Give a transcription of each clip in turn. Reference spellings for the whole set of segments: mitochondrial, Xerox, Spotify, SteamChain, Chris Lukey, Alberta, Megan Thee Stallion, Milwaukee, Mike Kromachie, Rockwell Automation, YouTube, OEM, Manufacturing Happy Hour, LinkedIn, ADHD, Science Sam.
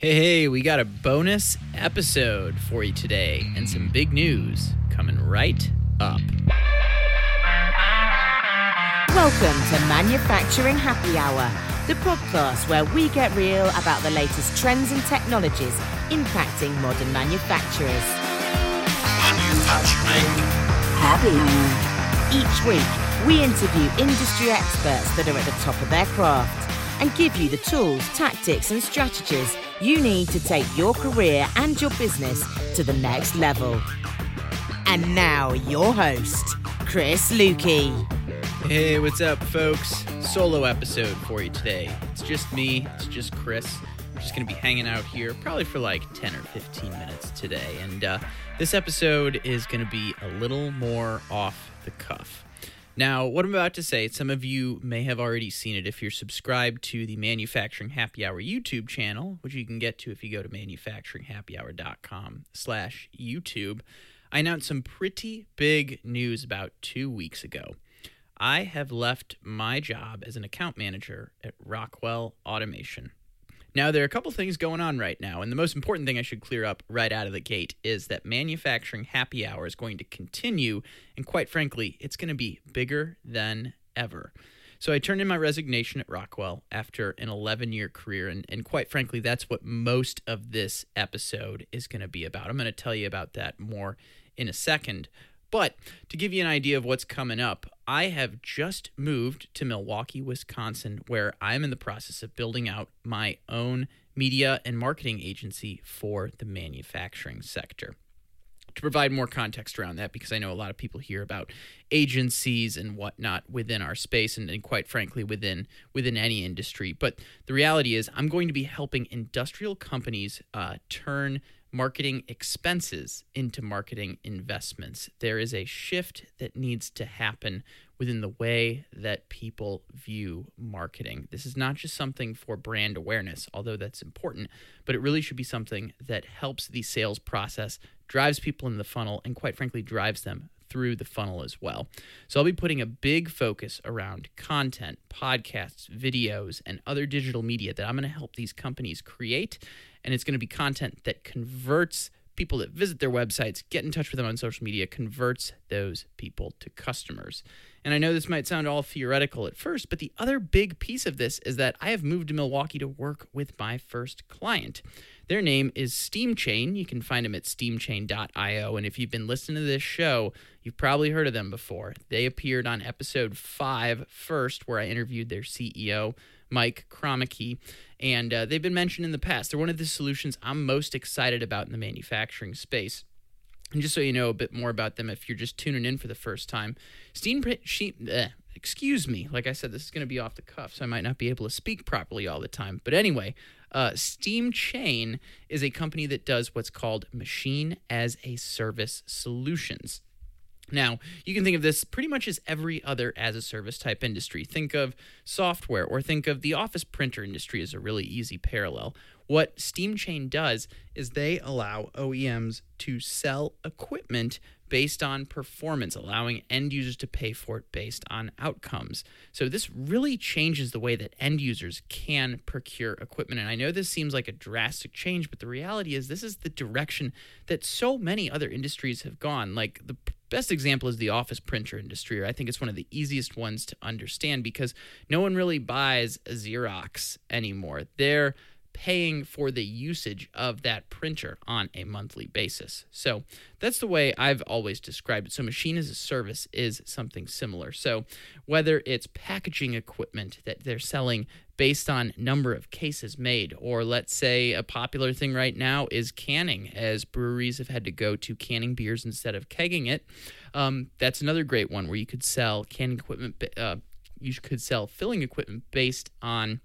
Hey, we got a bonus episode for you today and some big news coming right up. Welcome to Manufacturing Happy Hour, the podcast where we get real about the latest trends and technologies impacting modern manufacturers. Manufacturing Happy Hour. Each week, we interview industry experts that are at the top of their craft and give you the tools, tactics and strategies you need to take your career and your business to the next level. And now, your host, Chris Lukey. Hey, what's up, folks? Solo episode for you today. It's just me. It's just Chris. I'm just going to be hanging out here probably for like 10 or 15 minutes today. And this episode is going to be a little more off the cuff. Now, what I'm about to say, some of you may have already seen it if you're subscribed to the Manufacturing Happy Hour YouTube channel, which you can get to if you go to manufacturinghappyhour.com/YouTube. I announced some pretty big news about 2 weeks ago. I have left my job as an account manager at Rockwell Automation. Now, there are a couple things going on right now, and the most important thing I should clear up right out of the gate is that Manufacturing Happy Hour is going to continue, and quite frankly, it's going to be bigger than ever. So I turned in my resignation at Rockwell after an 11-year career, and quite frankly, that's what most of this episode is going to be about. I'm going to tell you about that more in a second. But to give you an idea of what's coming up, I have just moved to Milwaukee, Wisconsin, where I'm in the process of building out my own media and marketing agency for the manufacturing sector. To provide more context around that, because I know a lot of people hear about agencies and whatnot within our space and quite frankly, within any industry. But the reality is I'm going to be helping industrial companies turn marketing expenses into marketing investments. There is a shift that needs to happen within the way that people view marketing. This is not just something for brand awareness, although that's important, but it really should be something that helps the sales process, drives people in the funnel, and quite frankly, drives them through the funnel as well. So I'll be putting a big focus around content, podcasts, videos, and other digital media that I'm going to help these companies create. And it's going to be content that converts people that visit their websites, get in touch with them on social media, converts those people to customers. And I know this might sound all theoretical at first, but the other big piece of this is that I have moved to Milwaukee to work with my first client. Their name is SteamChain. You can find them at steamchain.io. And if you've been listening to this show, you've probably heard of them before. They appeared on episode 5 first, where I interviewed their CEO, Mike Kromachie, and they've been mentioned in the past. They're one of the solutions I'm most excited about in the manufacturing space. And just so you know a bit more about them, if you're just tuning in for the first time, like I said, this is going to be off the cuff, so I might not be able to speak properly all the time. But anyway, SteamChain is a company that does what's called machine-as-a-service solutions. Now, you can think of this pretty much as every other as-a-service type industry. Think of software or think of the office printer industry as a really easy parallel. What SteamChain does is they allow OEMs to sell equipment based on performance, allowing end users to pay for it based on outcomes. So this really changes the way that end users can procure equipment. And I know this seems like a drastic change, but the reality is this is the direction that so many other industries have gone. Like the best example is the office printer industry. I think it's one of the easiest ones to understand because no one really buys a Xerox anymore. They're paying for the usage of that printer on a monthly basis. So that's the way I've always described it. So machine as a service is something similar. So whether it's packaging equipment that they're selling based on number of cases made, or let's say a popular thing right now is canning, as breweries have had to go to canning beers instead of kegging it. That's another great one where you could sell canning equipment, you could sell filling equipment based on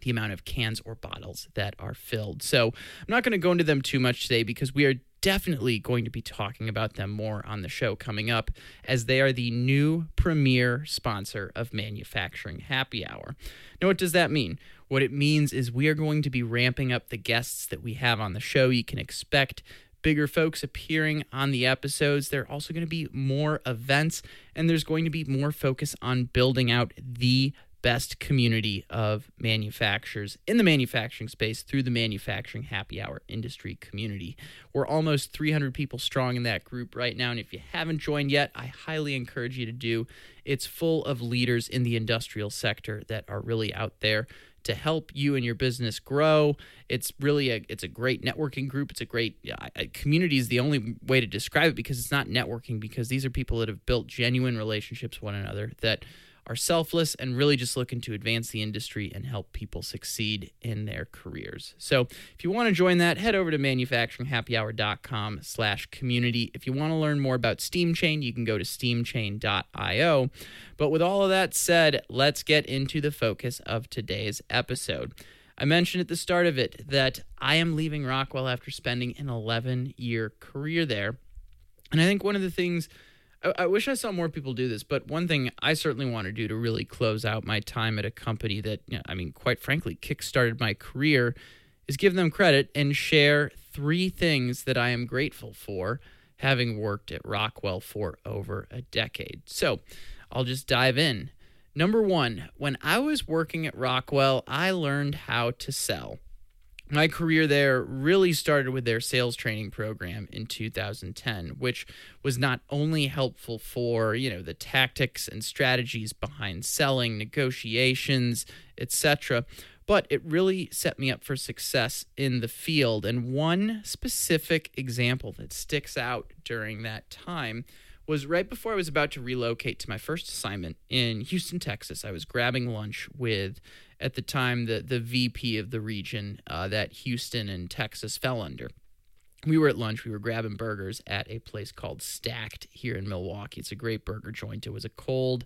the amount of cans or bottles that are filled. So I'm not going to go into them too much today because we are definitely going to be talking about them more on the show coming up, as they are the new premier sponsor of Manufacturing Happy Hour. Now, what does that mean? What it means is we are going to be ramping up the guests that we have on the show. You can expect bigger folks appearing on the episodes. There are also going to be more events, and there's going to be more focus on building out the best community of manufacturers in the manufacturing space through the Manufacturing Happy Hour industry community. We're almost 300 people strong in that group right now, and if you haven't joined yet, I highly encourage you to do. It's full of leaders in the industrial sector that are really out there to help you and your business grow. It's really it's a great networking group. It's a great community is the only way to describe it, because it's not networking, because these are people that have built genuine relationships with one another that are selfless and really just looking to advance the industry and help people succeed in their careers. So if you want to join that, head over to manufacturinghappyhour.com/community. If you want to learn more about SteamChain, you can go to steamchain.io. But with all of that said, let's get into the focus of today's episode. I mentioned at the start of it that I am leaving Rockwell after spending an 11-year career there. And I think one of the things, I wish I saw more people do this, but one thing I certainly want to do to really close out my time at a company that, quite frankly, kickstarted my career is give them credit and share three things that I am grateful for having worked at Rockwell for over a decade. So I'll just dive in. Number one, when I was working at Rockwell, I learned how to sell. My career there really started with their sales training program in 2010, which was not only helpful for, the tactics and strategies behind selling, negotiations, etc., but it really set me up for success in the field. And one specific example that sticks out during that time was right before I was about to relocate to my first assignment in Houston, Texas. I was grabbing lunch with, at the time, the VP of the region that Houston and Texas fell under. We were at lunch. We were grabbing burgers at a place called Stacked here in Milwaukee. It's a great burger joint. It was a cold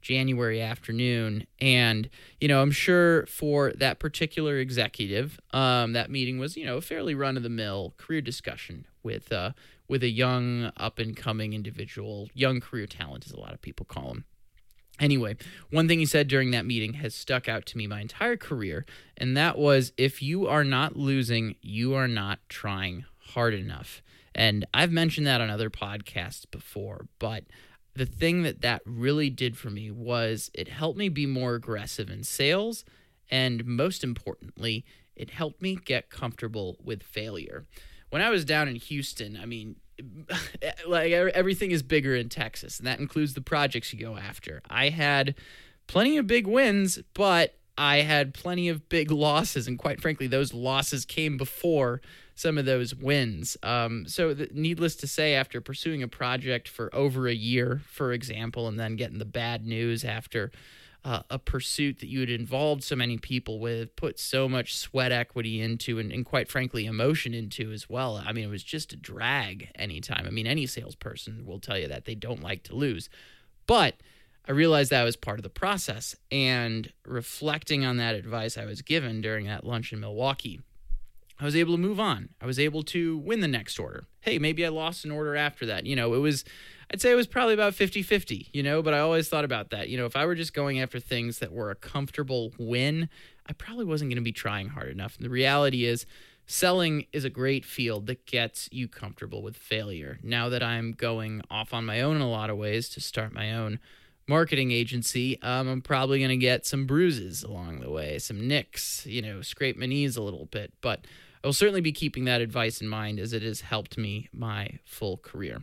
January afternoon. And, I'm sure for that particular executive, that meeting was, a fairly run-of-the-mill career discussion with a young, up-and-coming individual. Young career talent, as a lot of people call him. Anyway, one thing he said during that meeting has stuck out to me my entire career, and that was, if you are not losing, you are not trying hard enough. And I've mentioned that on other podcasts before, but the thing that really did for me was it helped me be more aggressive in sales, and most importantly, it helped me get comfortable with failure. When I was down in Houston, everything is bigger in Texas, and that includes the projects you go after. I had plenty of big wins, but I had plenty of big losses, and quite frankly, those losses came before some of those wins. Needless to say, after pursuing a project for over a year, for example, and then getting the bad news after a pursuit that you had involved so many people with, put so much sweat equity into, and quite frankly, emotion into as well. It was just a drag anytime. Any salesperson will tell you that they don't like to lose. But I realized that was part of the process, and reflecting on that advice I was given during that lunch in Milwaukee, I was able to move on. I was able to win the next order. Hey, maybe I lost an order after that. I'd say it was probably about 50-50, but I always thought about that. If I were just going after things that were a comfortable win, I probably wasn't going to be trying hard enough. And the reality is, selling is a great field that gets you comfortable with failure. Now that I'm going off on my own in a lot of ways to start my own marketing agency, I'm probably going to get some bruises along the way, some nicks, scrape my knees a little bit. But I will certainly be keeping that advice in mind, as it has helped me my full career.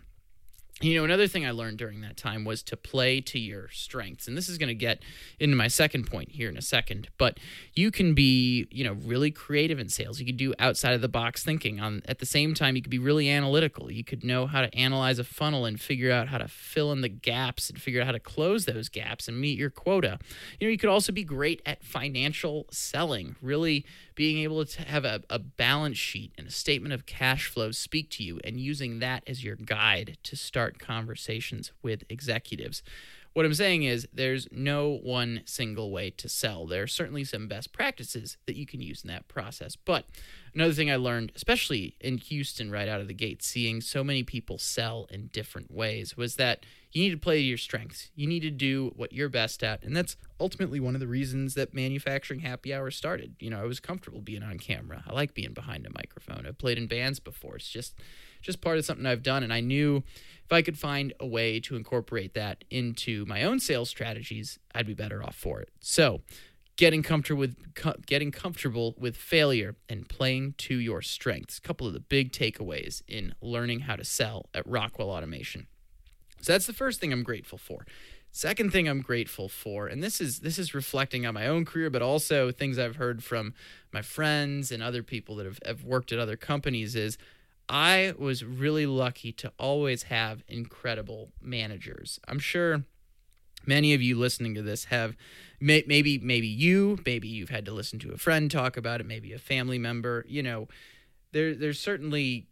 Another thing I learned during that time was to play to your strengths. And this is going to get into my second point here in a second. But you can be, really creative in sales. You could do outside-of-the-box thinking. At the same time, you could be really analytical. You could know how to analyze a funnel and figure out how to fill in the gaps and figure out how to close those gaps and meet your quota. You could also be great at financial selling, really being able to have a balance sheet and a statement of cash flow speak to you, and using that as your guide to start conversations with executives. What I'm saying is, there's no one single way to sell. There are certainly some best practices that you can use in that process. But another thing I learned, especially in Houston right out of the gate, seeing so many people sell in different ways, was that you need to play to your strengths. You need to do what you're best at. And that's ultimately one of the reasons that Manufacturing Happy Hour started. I was comfortable being on camera. I like being behind a microphone. I've played in bands before. It's just just part of something I've done, and I knew if I could find a way to incorporate that into my own sales strategies, I'd be better off for it. So getting comfortable with failure and playing to your strengths. A couple of the big takeaways in learning how to sell at Rockwell Automation. So that's the first thing I'm grateful for. Second thing I'm grateful for, and this is reflecting on my own career, but also things I've heard from my friends and other people that have worked at other companies, is I was really lucky to always have incredible managers. I'm sure many of you listening to this have, maybe you've had to listen to a friend talk about it, maybe a family member. You know, there's certainly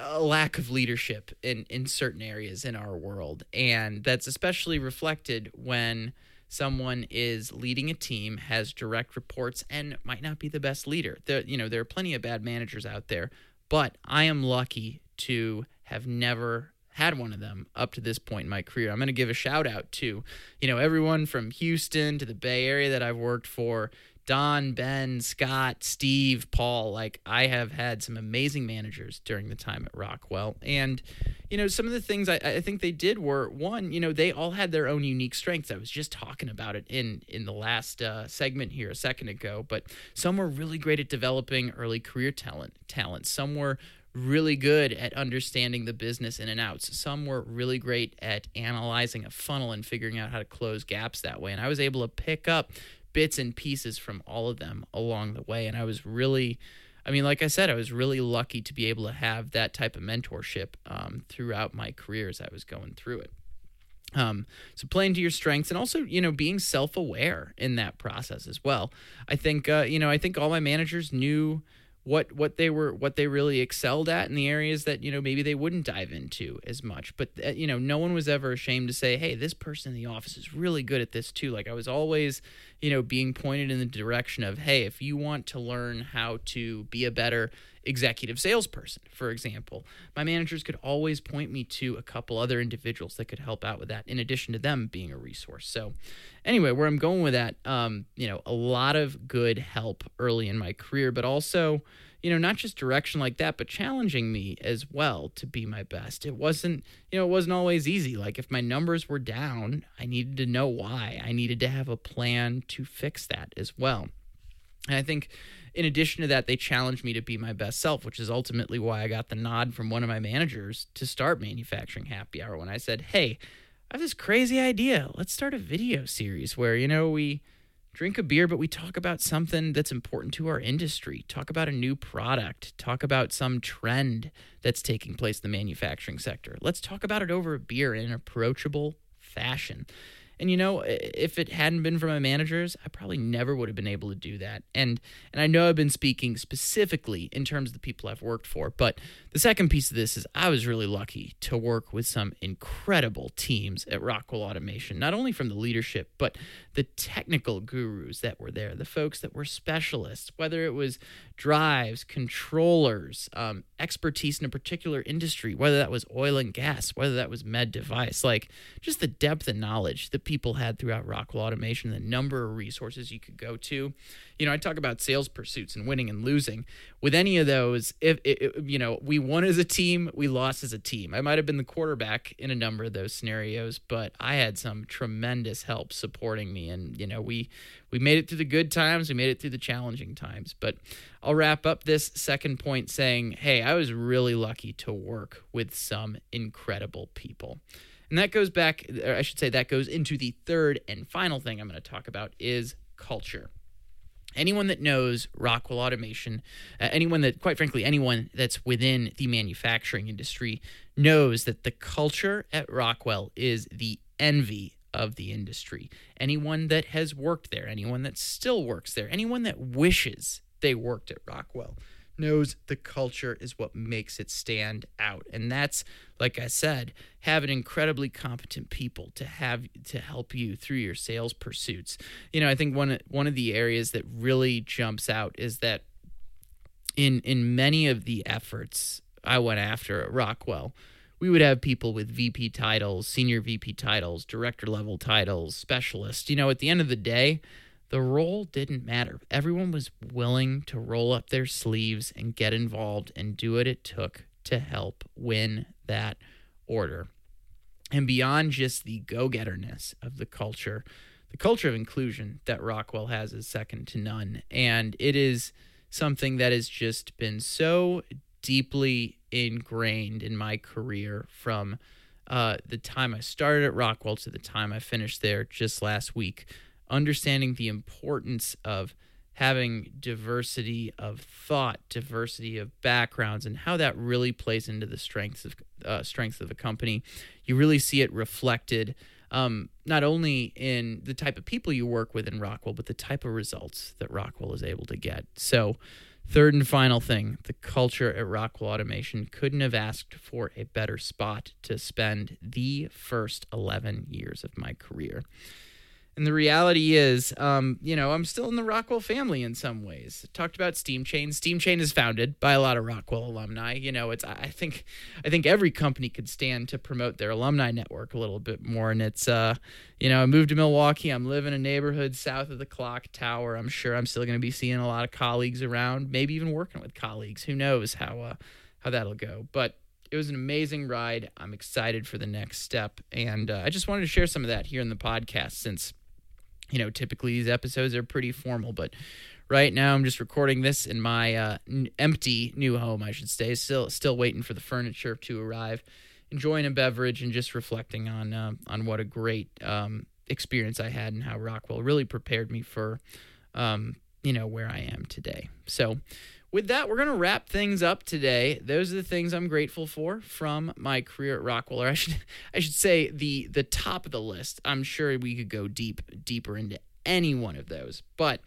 a lack of leadership in certain areas in our world. And that's especially reflected when someone is leading a team, has direct reports, and might not be the best leader. There are plenty of bad managers out there, but I am lucky to have never had one of them up to this point in my career. I'm going to give a shout out to, everyone from Houston to the Bay Area that I've worked for. Don, Ben, Scott, Steve, Paul, I have had some amazing managers during the time at Rockwell. And, some of the things I think they did were, one, they all had their own unique strengths. I was just talking about it in the last segment here a second ago, but some were really great at developing early career talent. Some were really good at understanding the business in and out. Some were really great at analyzing a funnel and figuring out how to close gaps that way. And I was able to pick up bits and pieces from all of them along the way. And I was really, I was really lucky to be able to have that type of mentorship throughout my career as I was going through it. So playing to your strengths, and also, being self-aware in that process as well. I think, I think all my managers knew what they really excelled at in the areas that, maybe they wouldn't dive into as much. But, no one was ever ashamed to say, hey, this person in the office is really good at this too. I was always, being pointed in the direction of, hey, if you want to learn how to be a better executive salesperson, for example, my managers could always point me to a couple other individuals that could help out with that, in addition to them being a resource. So anyway, where I'm going with that, a lot of good help early in my career, but also, not just direction like that, but challenging me as well to be my best. It wasn't always easy. If my numbers were down, I needed to know why. I needed to have a plan to fix that as well. And I think in addition to that, they challenged me to be my best self, which is ultimately why I got the nod from one of my managers to start Manufacturing Happy Hour when I said, hey, I have this crazy idea. Let's start a video series where, we drink a beer, but we talk about something that's important to our industry, talk about a new product, talk about some trend that's taking place in the manufacturing sector. Let's talk about it over a beer in an approachable fashion. And, if it hadn't been for my managers, I probably never would have been able to do that. And I know I've been speaking specifically in terms of the people I've worked for, but the second piece of this is I was really lucky to work with some incredible teams at Rockwell Automation, not only from the leadership, but the technical gurus that were there, the folks that were specialists, whether it was drives, controllers, expertise in a particular industry, whether that was oil and gas, whether that was med device, just the depth of knowledge that people had throughout Rockwell Automation, the number of resources you could go to. I talk about sales pursuits and winning and losing. With any of those, if we won as a team, we lost as a team. I might have been the quarterback in a number of those scenarios, but I had some tremendous help supporting me. And, we made it through the good times. We made it through the challenging times. But I'll wrap up this second point saying, hey, I was really lucky to work with some incredible people. And that goes into the third and final thing I'm going to talk about is culture. Anyone that knows Rockwell Automation, anyone that's within the manufacturing industry knows that the culture at Rockwell is the envy of the industry. Anyone that has worked there, anyone that still works there, anyone that wishes they worked at Rockwell knows the culture is what makes it stand out. And that's, like I said, having incredibly competent people to help you through your sales pursuits. I think one of the areas that really jumps out is that in many of the efforts I went after at Rockwell, we would have people with VP titles, senior VP titles, director level titles, specialists. At the end of the day, the role didn't matter. Everyone was willing to roll up their sleeves and get involved and do what it took to help win that order. And beyond just the go-getterness of the culture of inclusion that Rockwell has is second to none. And it is something that has just been so deeply ingrained in my career from the time I started at Rockwell to the time I finished there just last week. Understanding the importance of having diversity of thought, diversity of backgrounds, and how that really plays into the strengths of a company. You really see it reflected not only in the type of people you work with in Rockwell, but the type of results that Rockwell is able to get. So third and final thing, the culture at Rockwell Automation couldn't have asked for a better spot to spend the first 11 years of my career. And the reality is, I'm still in the Rockwell family in some ways. I talked about SteamChain. SteamChain is founded by a lot of Rockwell alumni. You know, it's I think every company could stand to promote their alumni network a little bit more. And it's, I moved to Milwaukee. I'm living in a neighborhood south of the clock tower. I'm sure I'm still going to be seeing a lot of colleagues around, maybe even working with colleagues. Who knows how that'll go. But it was an amazing ride. I'm excited for the next step. And I just wanted to share some of that here in the podcast since, you know, typically these episodes are pretty formal, but right now I'm just recording this in my empty new home, I should say. Still waiting for the furniture to arrive, enjoying a beverage and just reflecting on what a great experience I had and how Rockwell really prepared me for, where I am today. So with that, we're going to wrap things up today. Those are the things I'm grateful for from my career at Rockwell, or I should say the top of the list. I'm sure we could go deeper into any one of those, but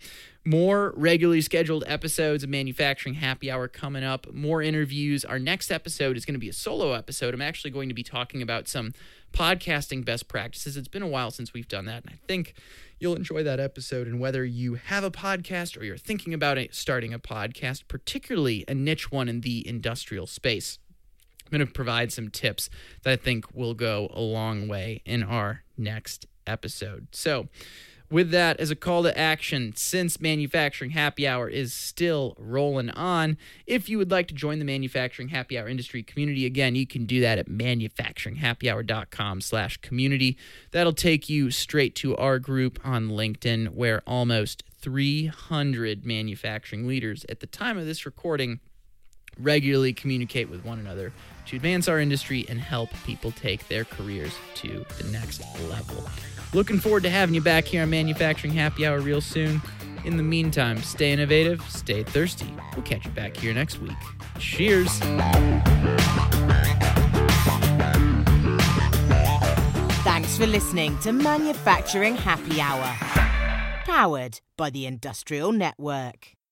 more regularly scheduled episodes of Manufacturing Happy Hour coming up, more interviews. Our next episode is going to be a solo episode. I'm actually going to be talking about some podcasting best practices. It's been a while since we've done that, and I think you'll enjoy that episode. And whether you have a podcast or you're thinking about starting a podcast, particularly a niche one in the industrial space, I'm going to provide some tips that I think will go a long way in our next episode. So with that as a call to action, since Manufacturing Happy Hour is still rolling on, if you would like to join the Manufacturing Happy Hour industry community, again, you can do that at manufacturinghappyhour.com/community. That'll take you straight to our group on LinkedIn, where almost 300 manufacturing leaders at the time of this recording regularly communicate with one another to advance our industry and help people take their careers to the next level. Looking forward to having you back here on Manufacturing Happy Hour real soon. In the meantime, stay innovative, stay thirsty. We'll catch you back here next week. Cheers. Thanks for listening to Manufacturing Happy Hour, powered by the Industrial Network.